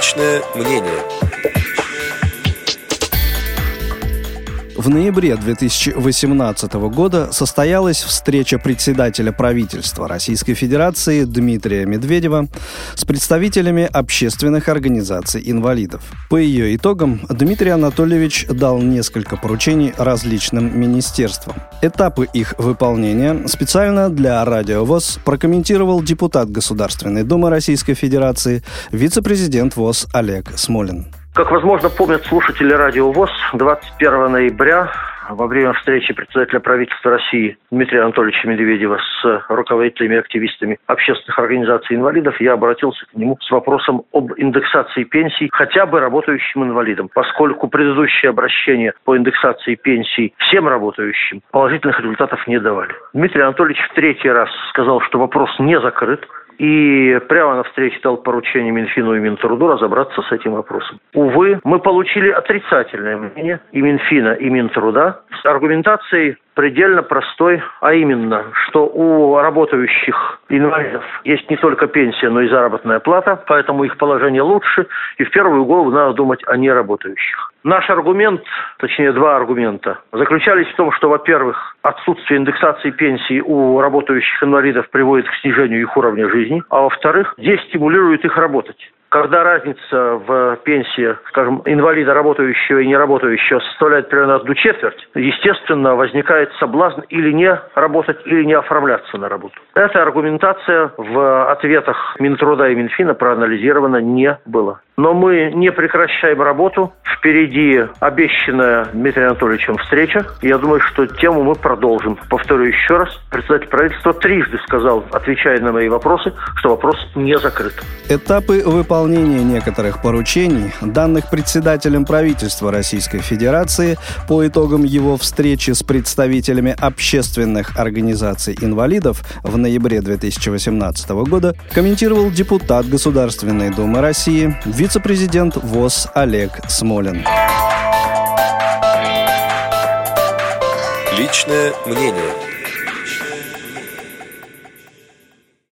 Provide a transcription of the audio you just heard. Личное мнение. В ноябре 2018 года состоялась встреча председателя правительства Российской Федерации Дмитрия Медведева с представителями общественных организаций инвалидов. По ее итогам Дмитрий Анатольевич дал несколько поручений различным министерствам. Этапы их выполнения специально для Радио ВОС прокомментировал депутат Государственной Думы Российской Федерации, вице-президент ВОС Олег Смолин. Как, возможно, помнят слушатели Радио ВОС, 21 ноября во время встречи председателя правительства России Дмитрия Анатольевича Медведева с руководителями и активистами общественных организаций инвалидов я обратился к нему с вопросом об индексации пенсий хотя бы работающим инвалидам, поскольку предыдущие обращения по индексации пенсий всем работающим положительных результатов не давали. Дмитрий Анатольевич в третий раз сказал, что вопрос не закрыт, и прямо на встрече дал поручение Минфину и Минтруду разобраться с этим вопросом. Увы, мы получили отрицательное мнение и Минфина, и Минтруда с аргументацией предельно простой, а именно, что у работающих инвалидов есть не только пенсия, но и заработная плата, поэтому их положение лучше, и в первую голову надо думать о неработающих. Наш аргумент, точнее два аргумента, заключались в том, что, во-первых, отсутствие индексации пенсий у работающих инвалидов приводит к снижению их уровня жизни, а во-вторых, дестимулирует их работать. Когда разница в пенсии, скажем, инвалида, работающего и неработающего, составляет примерно 1/4, естественно, возникает соблазн или не работать, или не оформляться на работу. Эта аргументация в ответах Минтруда и Минфина проанализирована не была. Но мы не прекращаем работу. Впереди обещанная Дмитрием Анатольевичем встреча. Я думаю, что тему мы продолжим. Повторю еще раз. Председатель правительства трижды сказал, отвечая на мои вопросы, что вопрос не закрыт. Этапы выполнения некоторых поручений, данных председателем правительства Российской Федерации по итогам его встречи с представителями общественных организаций инвалидов в ноябре 2018 года, комментировал депутат Государственной Думы России, вице-президент ВОС Олег Смолин. Личное мнение.